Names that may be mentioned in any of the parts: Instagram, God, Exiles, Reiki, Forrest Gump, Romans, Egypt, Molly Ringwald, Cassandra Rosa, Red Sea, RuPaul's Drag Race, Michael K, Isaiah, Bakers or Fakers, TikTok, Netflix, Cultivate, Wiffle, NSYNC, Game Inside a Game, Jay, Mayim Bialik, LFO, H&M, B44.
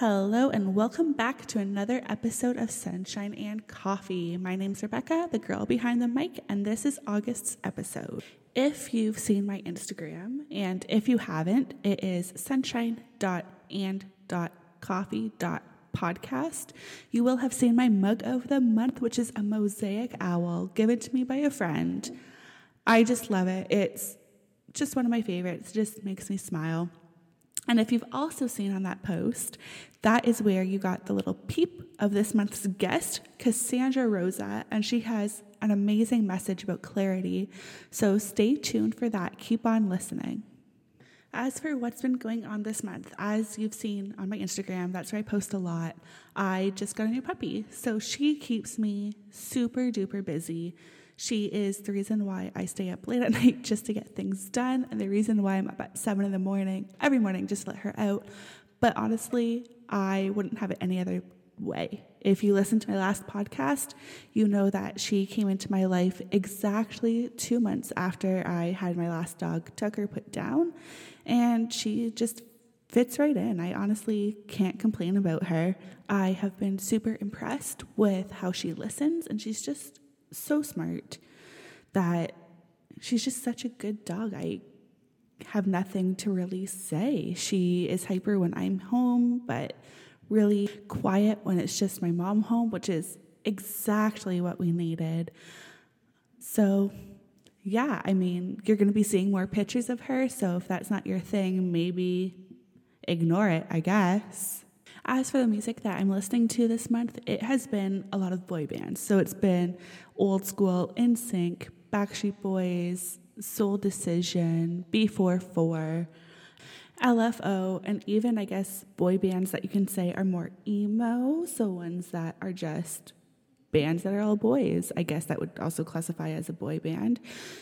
Hello and welcome back to another episode of Sunshine and Coffee. My name's Rebecca, the girl behind the mic, and this is August's episode. If you've seen my Instagram, and if you haven't, it is sunshine.and.coffee.podcast. You will have seen my mug of the month, which is a mosaic owl given to me by a friend. I just love it. It's just one of my favorites. It just makes me smile. And if you've also seen on that post, that is where you got the little peep of this month's guest, Cassandra Rosa, and she has an amazing message about clarity. So stay tuned for that. Keep on listening. As for what's been going on this month, as you've seen on my Instagram, that's where I post a lot. I just got a new puppy, so she keeps me super duper busy. She is the reason why I stay up late at night just to get things done, and the reason why I'm up at 7 in the morning every morning just to let her out. But honestly, I wouldn't have it any other way. If you listened to my last podcast, you know that she came into my life exactly 2 months after I had my last dog, Tucker, put down, and she just fits right in. I honestly can't complain about her. I have been super impressed with how she listens, and she's just so smart that she's just such a good dog. I have nothing to really say. She is hyper when I'm home, but really quiet when it's just my mom home, which is exactly what we needed. So yeah, I mean, you're going to be seeing more pictures of her. So if that's not your thing, maybe ignore it, I guess. As for the music that I'm listening to this month, it has been a lot of boy bands. So it's been old school, NSYNC, Backstreet Boys, Soul Decision, B44, LFO, and even, I guess, boy bands that you can say are more emo. So ones that are just bands that are all boys. I guess that would also classify as a boy band.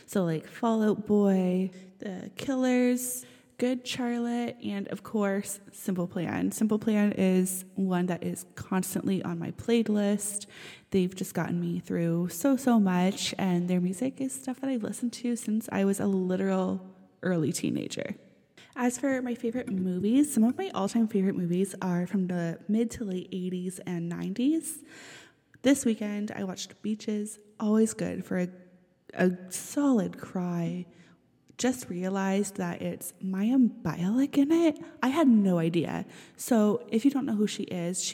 So like Fall Out Boy, The Killers, Good Charlotte, and of course, Simple Plan. Simple Plan is one that is constantly on my playlist. They've just gotten me through so much, and their music is stuff that I've listened to since I was a literal early teenager. As for my favorite movies, some of my all-time favorite movies are from the mid to late 80s and 90s. This weekend, I watched Beaches, always good for a solid cry. Just realized that it's Mayim Bialik in it. I had no idea. So if you don't know who she is,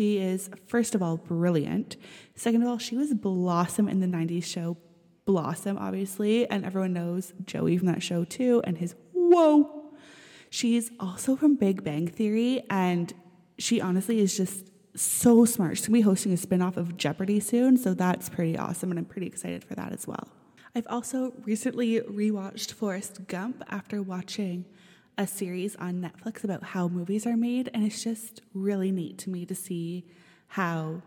first of all, brilliant. Second of all, she was Blossom in the 90s show Blossom, obviously. And everyone knows Joey from that show too. And his whoa. She's also from Big Bang Theory. And she honestly is just so smart. She's going to be hosting a spinoff of Jeopardy soon. So that's pretty awesome. And I'm pretty excited for that as well. I've also recently rewatched Forrest Gump after watching a series on Netflix about how movies are made, and it's just really neat to me to see how,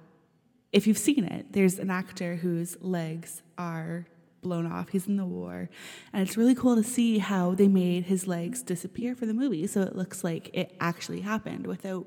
if you've seen it, there's an actor whose legs are blown off. He's in the war, and it's really cool to see how they made his legs disappear for the movie, so it looks like it actually happened without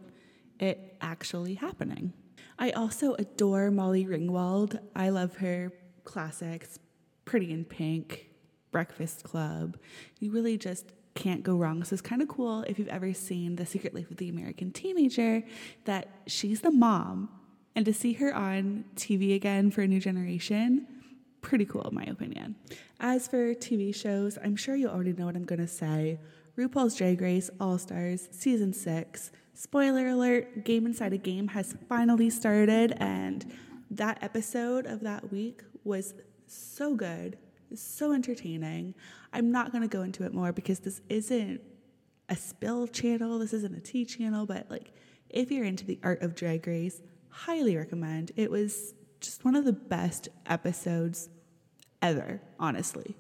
it actually happening. I also adore Molly Ringwald. I love her classics. Pretty in Pink, Breakfast Club. You really just can't go wrong. So it's kind of cool if you've ever seen The Secret Life of the American Teenager that she's the mom, and to see her on TV again for A New Generation, pretty cool in my opinion. As for TV shows, I'm sure you already know what I'm going to say. RuPaul's Drag Race, All-Stars, Season 6. Spoiler alert, Game Inside a Game has finally started, and that episode of that week was so good, so entertaining. I'm not going to go into it more because this isn't a spill channel, this isn't a tea channel, but like if you're into the art of Drag Race, highly recommend. It was just one of the best episodes ever, honestly.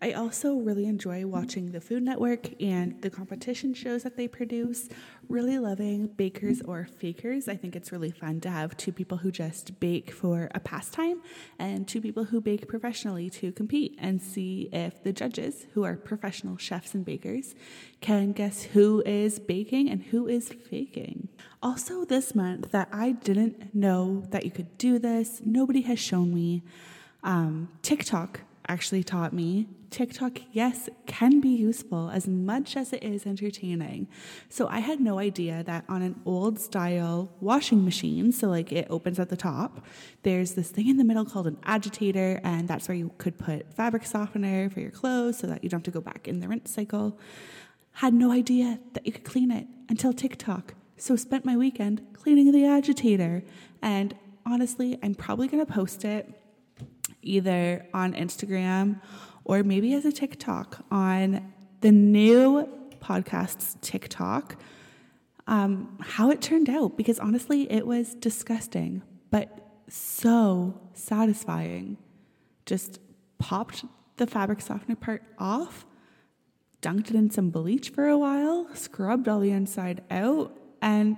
I also really enjoy watching the Food Network and the competition shows that they produce. Really loving Bakers or Fakers. I think it's really fun to have two people who just bake for a pastime and two people who bake professionally to compete and see if the judges, who are professional chefs and bakers, can guess who is baking and who is faking. Also this month that I didn't know that you could do this, nobody has shown me, TikTok actually taught me TikTok, yes, can be useful as much as it is entertaining. So I had no idea that on an old style washing machine, so like it opens at the top, there's this thing in the middle called an agitator, and that's where you could put fabric softener for your clothes so that you don't have to go back in the rinse cycle. Had no idea that you could clean it until TikTok. So spent my weekend cleaning the agitator. And honestly, I'm probably going to post it either on Instagram or maybe as a TikTok on the new podcast's TikTok, how it turned out. Because honestly, it was disgusting, but so satisfying. Just popped the fabric softener part off, dunked it in some bleach for a while, scrubbed all the inside out, and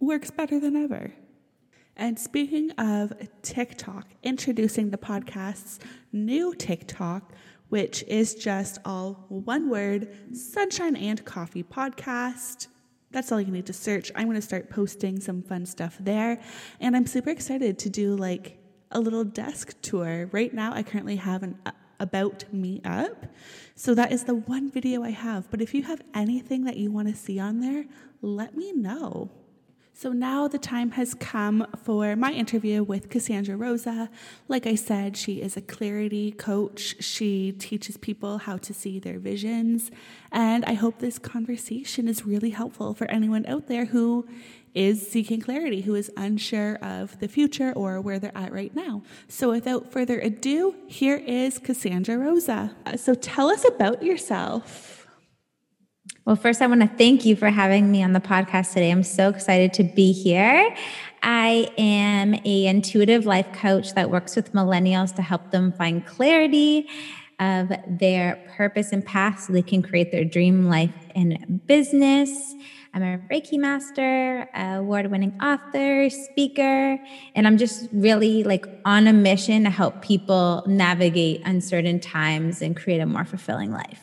works better than ever. And speaking of TikTok, introducing the podcast's new TikTok, which is just all one word, Sunshine and Coffee Podcast. That's all you need to search. I'm going to start posting some fun stuff there. And I'm super excited to do like a little desk tour. Right now, I currently have an About Me up. So that is the one video I have. But if you have anything that you want to see on there, let me know. So now the time has come for my interview with Cassandra Rosa. Like I said, she is a clarity coach. She teaches people how to see their visions. And I hope this conversation is really helpful for anyone out there who is seeking clarity, who is unsure of the future or where they're at right now. So without further ado, here is Cassandra Rosa. So tell us about yourself. Well, first, I want to thank you for having me on the podcast today. I'm so excited to be here. I am an intuitive life coach that works with millennials to help them find clarity of their purpose and path so they can create their dream life and business. I'm a Reiki master, award-winning author, speaker, and I'm just really like on a mission to help people navigate uncertain times and create a more fulfilling life.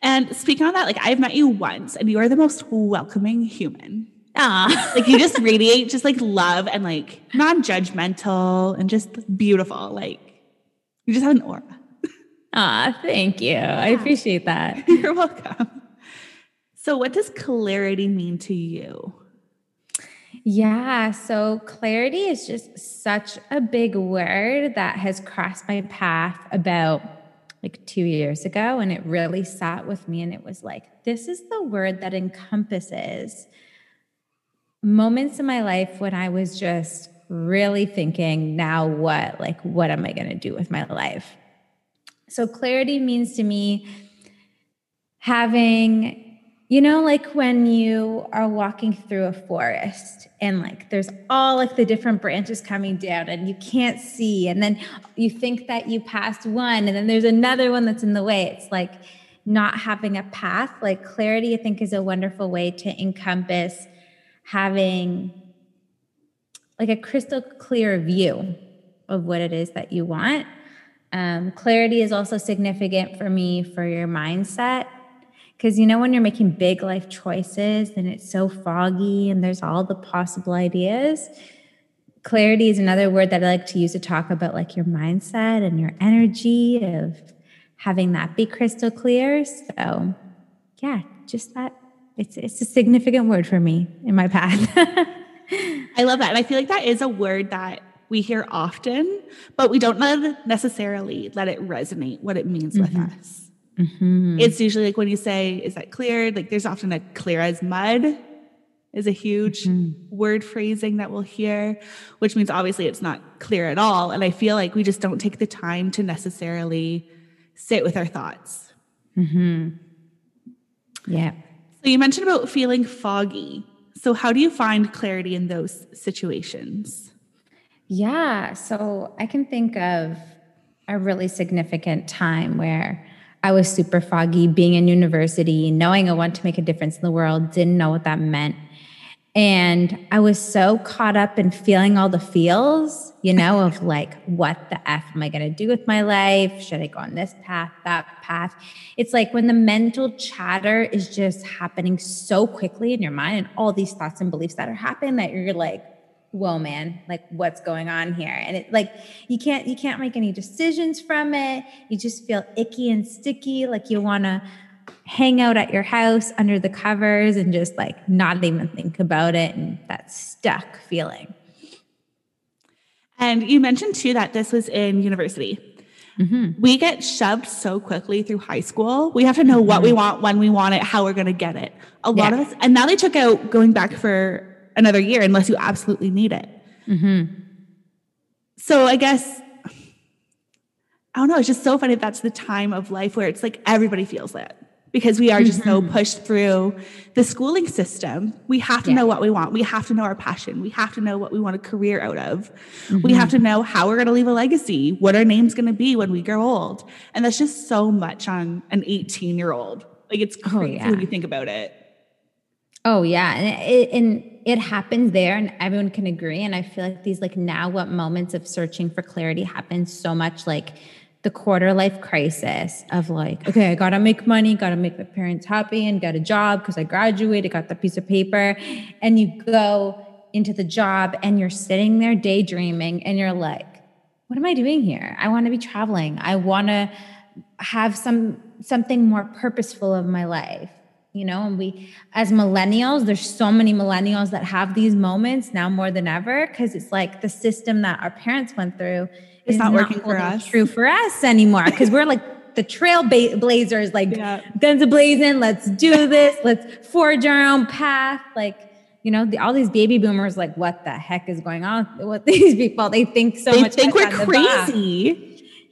And speaking on that, like I've met you once and you are the most welcoming human. Ah, like you just radiate just like love and like non-judgmental and just beautiful. Like you just have an aura. Ah, thank you. Yeah. I appreciate that. You're welcome. So what does clarity mean to you? Yeah, so clarity is just such a big word that has crossed my path about like 2 years ago, and it really sat with me, and it was like, this is the word that encompasses moments in my life when I was just really thinking, now what? Like, what am I going to do with my life? So clarity means to me having, you know, like when you are walking through a forest and like there's all like the different branches coming down and you can't see, and then you think that you passed one and then there's another one that's in the way. It's like not having a path. Like clarity, I think, is a wonderful way to encompass having like a crystal clear view of what it is that you want. Clarity is also significant for me for your mindset. Because, you know, when you're making big life choices, then it's so foggy and there's all the possible ideas. Clarity is another word that I like to use to talk about like your mindset and your energy of having that be crystal clear. So yeah, just that it's a significant word for me in my path. I love that. And I feel like that is a word that we hear often, but we don't necessarily let it resonate what it means with us. Mm-hmm. It's usually like when you say, is that clear? Like there's often a clear as mud is a huge word phrasing that we'll hear, which means obviously it's not clear at all. And I feel like we just don't take the time to necessarily sit with our thoughts. Mm-hmm. Yeah. So you mentioned about feeling foggy. So how do you find clarity in those situations? Yeah. So I can think of a really significant time where I was super foggy, being in university, knowing I wanted to make a difference in the world, didn't know what that meant. And I was so caught up in feeling all the feels, you know, of like, what the F am I going to do with my life? Should I go on this path, that path? It's like when the mental chatter is just happening so quickly in your mind and all these thoughts and beliefs that are happening that you're like, whoa, man, like what's going on here? And it like, you can't make any decisions from it. You just feel icky and sticky. Like you want to hang out at your house under the covers and just like not even think about it. And that stuck feeling. And you mentioned too that this was in university. Mm-hmm. We get shoved so quickly through high school. We have to know what we want, when we want it, how we're going to get it. A lot of us, and now they took out going back for another year unless you absolutely need it. Mm-hmm. So I guess, I don't know, it's just so funny if that's the time of life where it's like everybody feels it because we are just so pushed through the schooling system. We have to know what we want. We have to know our passion. We have to know what we want a career out of. Mm-hmm. We have to know how we're going to leave a legacy, what our name's going to be when we grow old. And that's just so much on an 18-year-old. Like it's crazy when you think about it. Oh yeah. And it happens there and everyone can agree. And I feel like these like now what moments of searching for clarity happen so much, like the quarter life crisis of like, okay, I got to make money, got to make my parents happy and get a job because I graduated, got that piece of paper. And you go into the job and you're sitting there daydreaming and you're like, what am I doing here? I want to be traveling. I want to have something more purposeful of my life. You know, and we, as millennials, there's so many millennials that have these moments now more than ever because it's like the system that our parents went through is not working for us. True for us anymore because we're like the trailblazers, like guns a-blazing, let's do this, let's forge our own path. Like, you know, all these baby boomers, like, what the heck is going on with these people? They think so much. They think we're crazy.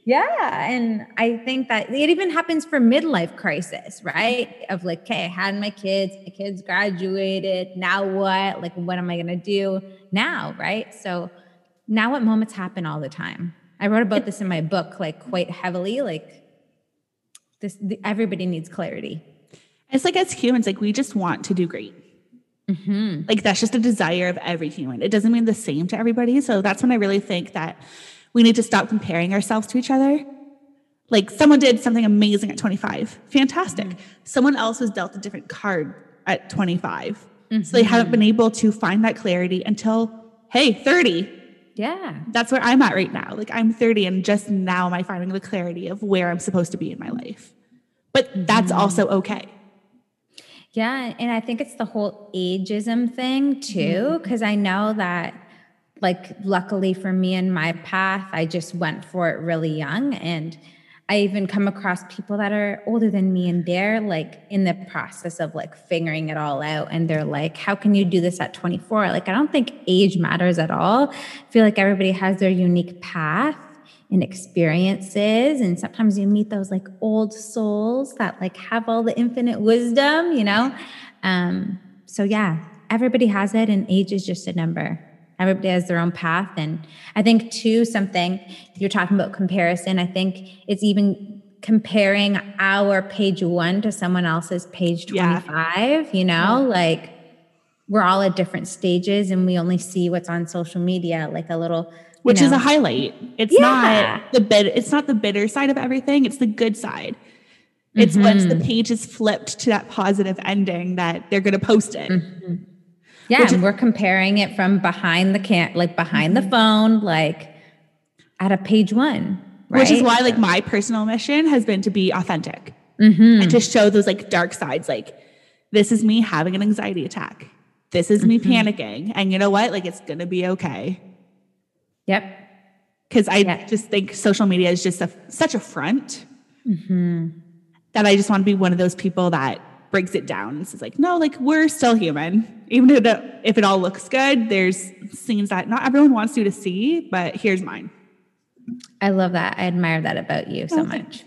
Yeah. And I think that it even happens for midlife crisis, right? Of like, okay, I had my kids graduated. Now what? Like, what am I going to do now? Right. So now what moments happen all the time. I wrote about this in my book, like quite heavily, like this, everybody needs clarity. It's like as humans, like we just want to do great. Mm-hmm. Like that's just a desire of every human. It doesn't mean the same to everybody. So that's when I really think that we need to stop comparing ourselves to each other. Like someone did something amazing at 25. Fantastic. Mm-hmm. Someone else was dealt a different card at 25. Mm-hmm. So they haven't been able to find that clarity until, hey, 30. Yeah. That's where I'm at right now. Like I'm 30 and just now am I finding the clarity of where I'm supposed to be in my life. But that's also okay. Yeah. And I think it's the whole ageism thing too. Because I know that like, luckily for me and my path, I just went for it really young. And I even come across people that are older than me and they're like in the process of like figuring it all out. And they're like, how can you do this at 24? Like, I don't think age matters at all. I feel like everybody has their unique path and experiences. And sometimes you meet those like old souls that like have all the infinite wisdom, you know? So yeah, everybody has it. And age is just a number. Everybody has their own path. And I think too, something you're talking about comparison. I think it's even comparing our page one to someone else's page 25, you know, like we're all at different stages and we only see what's on social media, like a little, which is a highlight. It's not the bit. It's not the bitter side of everything. It's the good side. It's once the page is flipped to that positive ending that they're going to post it. Mm-hmm. Yeah, and we're comparing it from behind the behind the phone, like at a page one, right? Which is why like my personal mission has been to be authentic and to show those like dark sides. Like this is me having an anxiety attack. This is me panicking. And you know what? Like it's going to be okay. Yep. Because I just think social media is just such a front that I just want to be one of those people that breaks it down. It's like, no, like we're still human. Even if it all looks good, there's scenes that not everyone wants you to see, but here's mine. I love that. I admire that about you so much.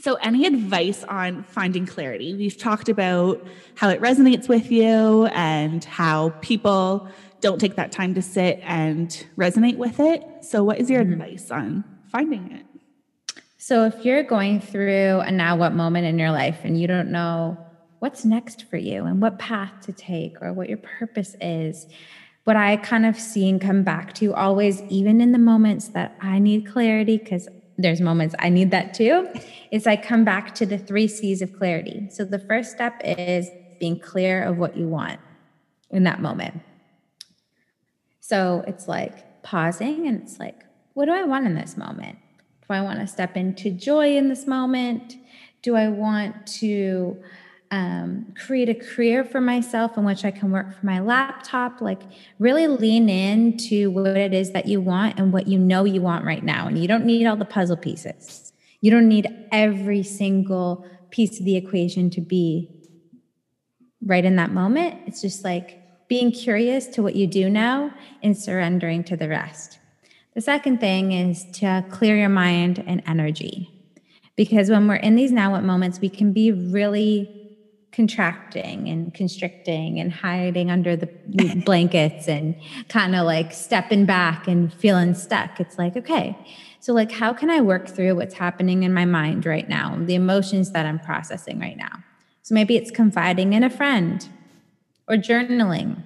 So any advice on finding clarity? We've talked about how it resonates with you and how people don't take that time to sit and resonate with it. So what is your advice on finding it? So if you're going through a now what moment in your life and you don't know what's next for you and what path to take or what your purpose is, what I kind of see and come back to always, even in the moments that I need clarity, because there's moments I need that too, is I come back to the 3 C's of clarity. So the first step is being clear of what you want in that moment. So it's like pausing and it's like, what do I want in this moment? Do I want to step into joy in this moment? Do I want to create a career for myself in which I can work from my laptop? Like really lean into what it is that you want and what you know you want right now. And you don't need all the puzzle pieces. You don't need every single piece of the equation to be right in that moment. It's just like being curious to what you do now and surrendering to the rest. The second thing is to clear your mind and energy. Because when we're in these now what moments, we can be really contracting and constricting and hiding under the blankets and kind of like stepping back and feeling stuck. It's like, okay, so like how can I work through what's happening in my mind right now, the emotions that I'm processing right now? So maybe it's confiding in a friend or journaling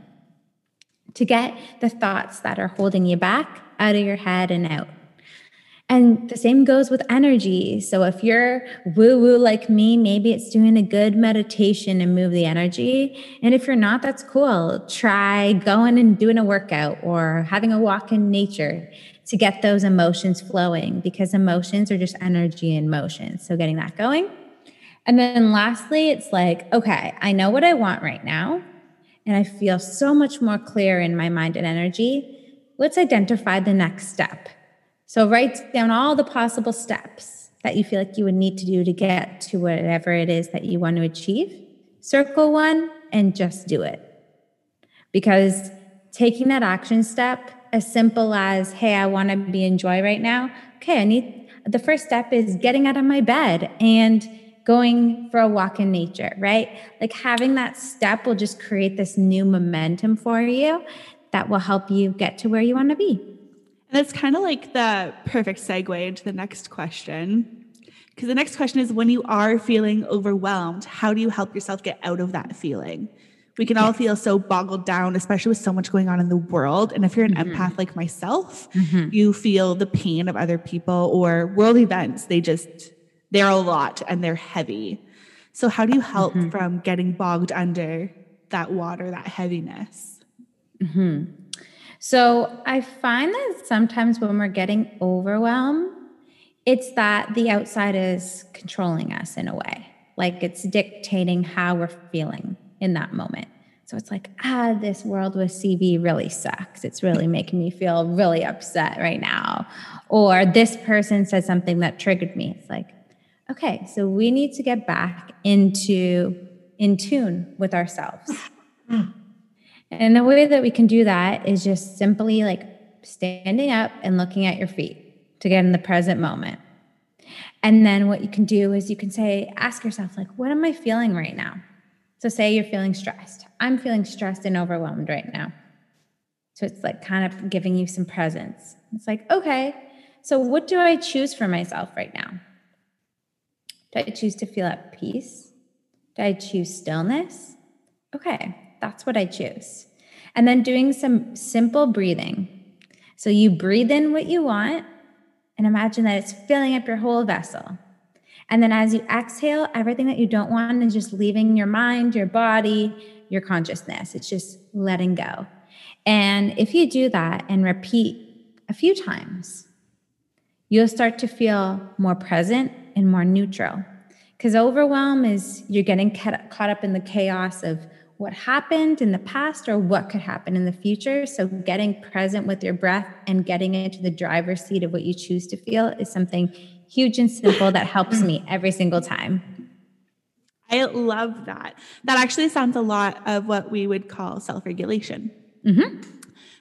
to get the thoughts that are holding you back out of your head and out. And the same goes with energy. So if you're woo-woo like me, maybe it's doing a good meditation and move the energy. And if you're not, that's cool. Try going and doing a workout or having a walk in nature to get those emotions flowing, because emotions are just energy in motion. So getting that going. And then lastly, it's like, okay, I know what I want right now. And I feel so much more clear in my mind and energy. Let's identify the next step. So write down all the possible steps that you feel like you would need to do to get to whatever it is that you want to achieve. Circle one and just do it. Because taking that action step, as simple as, hey, I want to be in joy right now. Okay, the first step is getting out of my bed and going for a walk in nature, right? Like having that step will just create this new momentum for you that will help you get to where you want to be. And it's kind of like the perfect segue into the next question, because the next question is, when you are feeling overwhelmed, how do you help yourself get out of that feeling? We can all feel so boggled down, especially with so much going on in the world. And if you're an empath like myself, you feel the pain of other people or world events. They're a lot and they're heavy. So how do you help from getting bogged under that water, that heaviness? So I find that sometimes when we're getting overwhelmed, it's that the outside is controlling us in a way. Like it's dictating how we're feeling in that moment. So it's like, this world with CV really sucks. It's really making me feel really upset right now. Or this person said something that triggered me. It's like, okay, so we need to get back in tune with ourselves. And the way that we can do that is just simply like standing up and looking at your feet to get in the present moment. And then what you can do is you can say, ask yourself, like, what am I feeling right now? So say you're feeling stressed. I'm feeling stressed and overwhelmed right now. So it's like kind of giving you some presence. It's like, okay, so what do I choose for myself right now? Do I choose to feel at peace? Do I choose stillness? Okay, that's what I choose. And then doing some simple breathing. So you breathe in what you want and imagine that it's filling up your whole vessel. And then as you exhale, everything that you don't want is just leaving your mind, your body, your consciousness. It's just letting go. And if you do that and repeat a few times, you'll start to feel more present and more neutral. Because overwhelm is you're getting caught up in the chaos of what happened in the past or what could happen in the future. So getting present with your breath and getting into the driver's seat of what you choose to feel is something huge and simple that helps me every single time. I love that. That actually sounds a lot of what we would call self-regulation.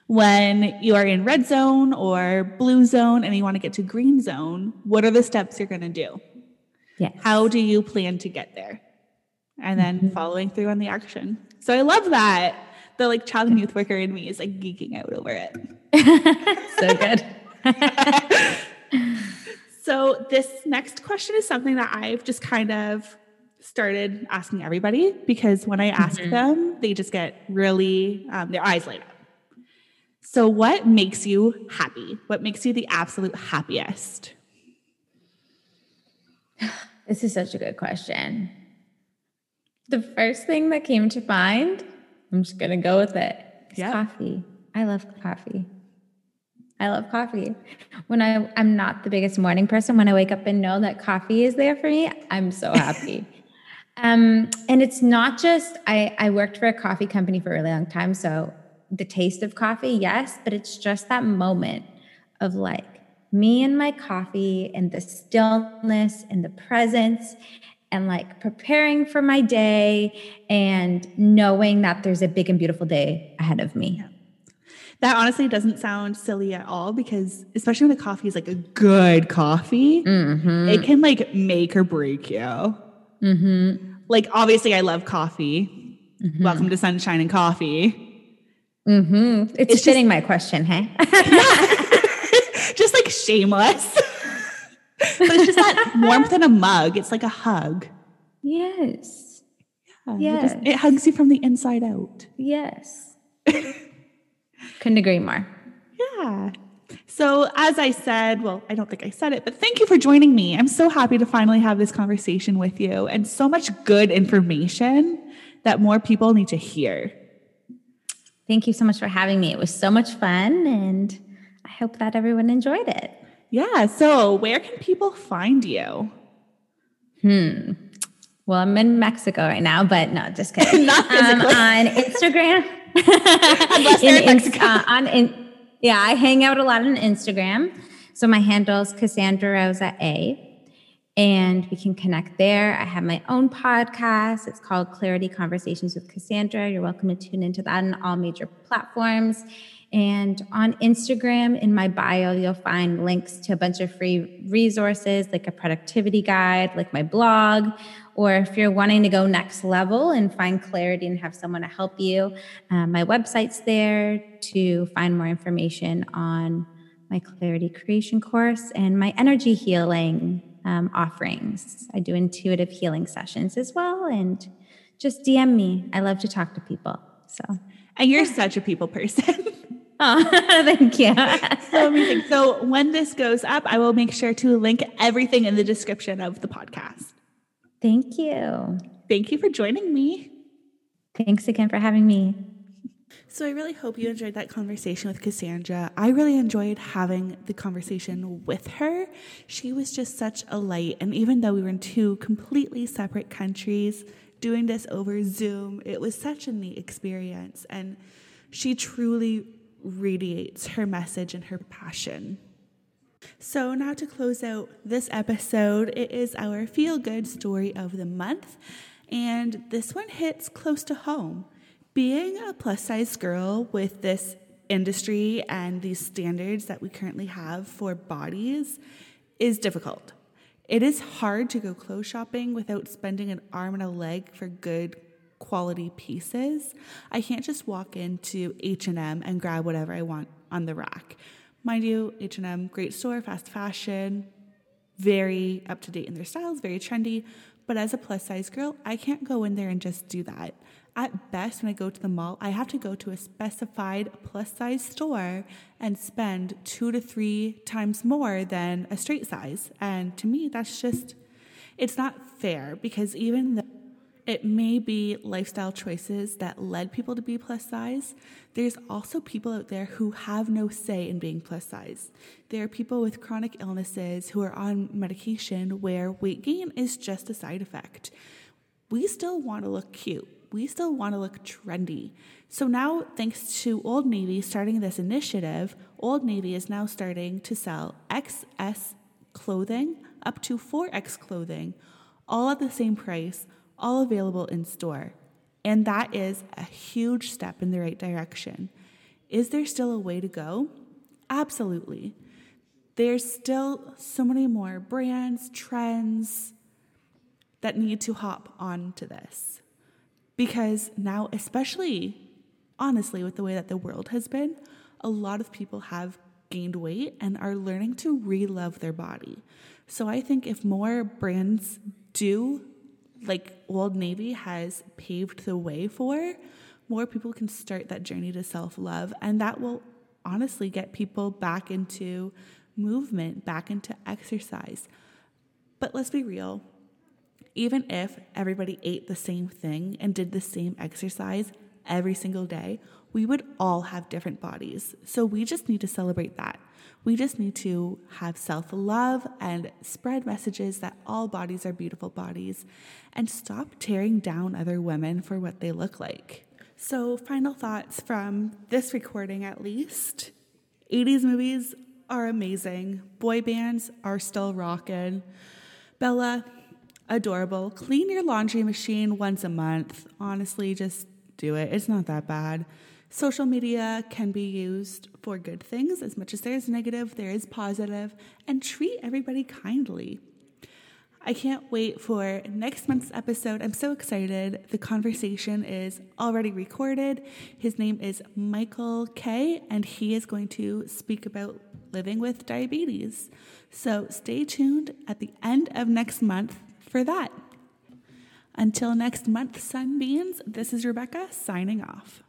When you are in red zone or blue zone and you want to get to green zone, what are the steps you're going to do? Yes. How do you plan to get there? And then following through on the action. So I love that. The like child and youth worker in me is like geeking out over it. So good. So this next question is something that I've just kind of started asking everybody, because when I ask them, they just get really, their eyes light up. So what makes you happy? What makes you the absolute happiest? This is such a good question. The first thing that came to mind, I'm just going to go with it, is coffee. I love coffee. I love coffee. When I'm not the biggest morning person, when I wake up and know that coffee is there for me, I'm so happy. And it's not just, I worked for a coffee company for a really long time. So the taste of coffee, yes, but it's just that moment of like me and my coffee and the stillness and the presence and like preparing for my day and knowing that there's a big and beautiful day ahead of me. Yeah. That honestly doesn't sound silly at all, because especially when the coffee is like a good coffee, it can like make or break you. Like, obviously I love coffee. Welcome to sunshine and coffee. It's fitting my question, hey? Just like shameless. But it's just that warmth in a mug. It's like a hug. Yes. Yeah. Yes. It hugs you from the inside out. Yes. Couldn't agree more. Yeah. So as I said, well, I don't think I said it, but thank you for joining me. I'm so happy to finally have this conversation with you, and so much good information that more people need to hear. Thank you so much for having me. It was so much fun, and I hope that everyone enjoyed it. Yeah. So where can people find you? Well, I'm in Mexico right now, but no, just kidding. Not physically. On Instagram. Unless they're in Mexico. Yeah, I hang out a lot on Instagram. So my handle is Cassandra Rosa A, and we can connect there. I have my own podcast. It's called Clarity Conversations with Cassandra. You're welcome to tune into that on all major platforms. And on Instagram, in my bio, you'll find links to a bunch of free resources, like a productivity guide, like my blog. Or if you're wanting to go next level and find clarity and have someone to help you, my website's there to find more information on my clarity creation course and my energy healing offerings. I do intuitive healing sessions as well. And just DM me. I love to talk to people. So, and you're such a people person. Oh, thank you. So amazing. So when this goes up, I will make sure to link everything in the description of the podcast. Thank you. Thank you for joining me. Thanks again for having me. So I really hope you enjoyed that conversation with Cassandra. I really enjoyed having the conversation with her. She was just such a light. And even though we were in two completely separate countries doing this over Zoom, it was such a neat experience. And she truly radiates her message and her passion. So now to close out this episode, it is our feel-good story of the month, and this one hits close to home. Being a plus-size girl with this industry and these standards that we currently have for bodies is difficult. It is hard to go clothes shopping without spending an arm and a leg for good quality pieces. I can't just walk into H&M and grab whatever I want on the rack. Mind you, H&M, great store, fast fashion, very up-to-date in their styles, very trendy. But as a plus-size girl, I can't go in there and just do that. At best, when I go to the mall, I have to go to a specified plus-size store and spend 2 to 3 times more than a straight size. And to me, that's just, it's not fair, because even though it may be lifestyle choices that led people to be plus size, there's also people out there who have no say in being plus size. There are people with chronic illnesses who are on medication where weight gain is just a side effect. We still want to look cute. We still want to look trendy. So now, thanks to Old Navy starting this initiative, Old Navy is now starting to sell XS clothing, up to 4X clothing, all at the same price, all available in store. And that is a huge step in the right direction. Is there still a way to go? Absolutely. There's still so many more brands, trends that need to hop onto this. Because now, especially, honestly, with the way that the world has been, a lot of people have gained weight and are learning to re-love their body. So I think if more brands do, like Old Navy has paved the way for, more people can start that journey to self-love. And that will honestly get people back into movement, back into exercise. But let's be real. Even if everybody ate the same thing and did the same exercise, every single day, we would all have different bodies. So we just need to celebrate that. We just need to have self-love and spread messages that all bodies are beautiful bodies and stop tearing down other women for what they look like. So final thoughts from this recording at least. 80s movies are amazing. Boy bands are still rocking. Bella, adorable. Clean your laundry machine once a month. Honestly, just do it. It's not that bad. Social media can be used for good things. As much as there is negative, there is positive, and treat everybody kindly. I can't wait for next month's episode. I'm so excited. The conversation is already recorded. His name is Michael K, and he is going to speak about living with diabetes. So stay tuned at the end of next month for that. Until next month, Sunbeams, this is Rebecca signing off.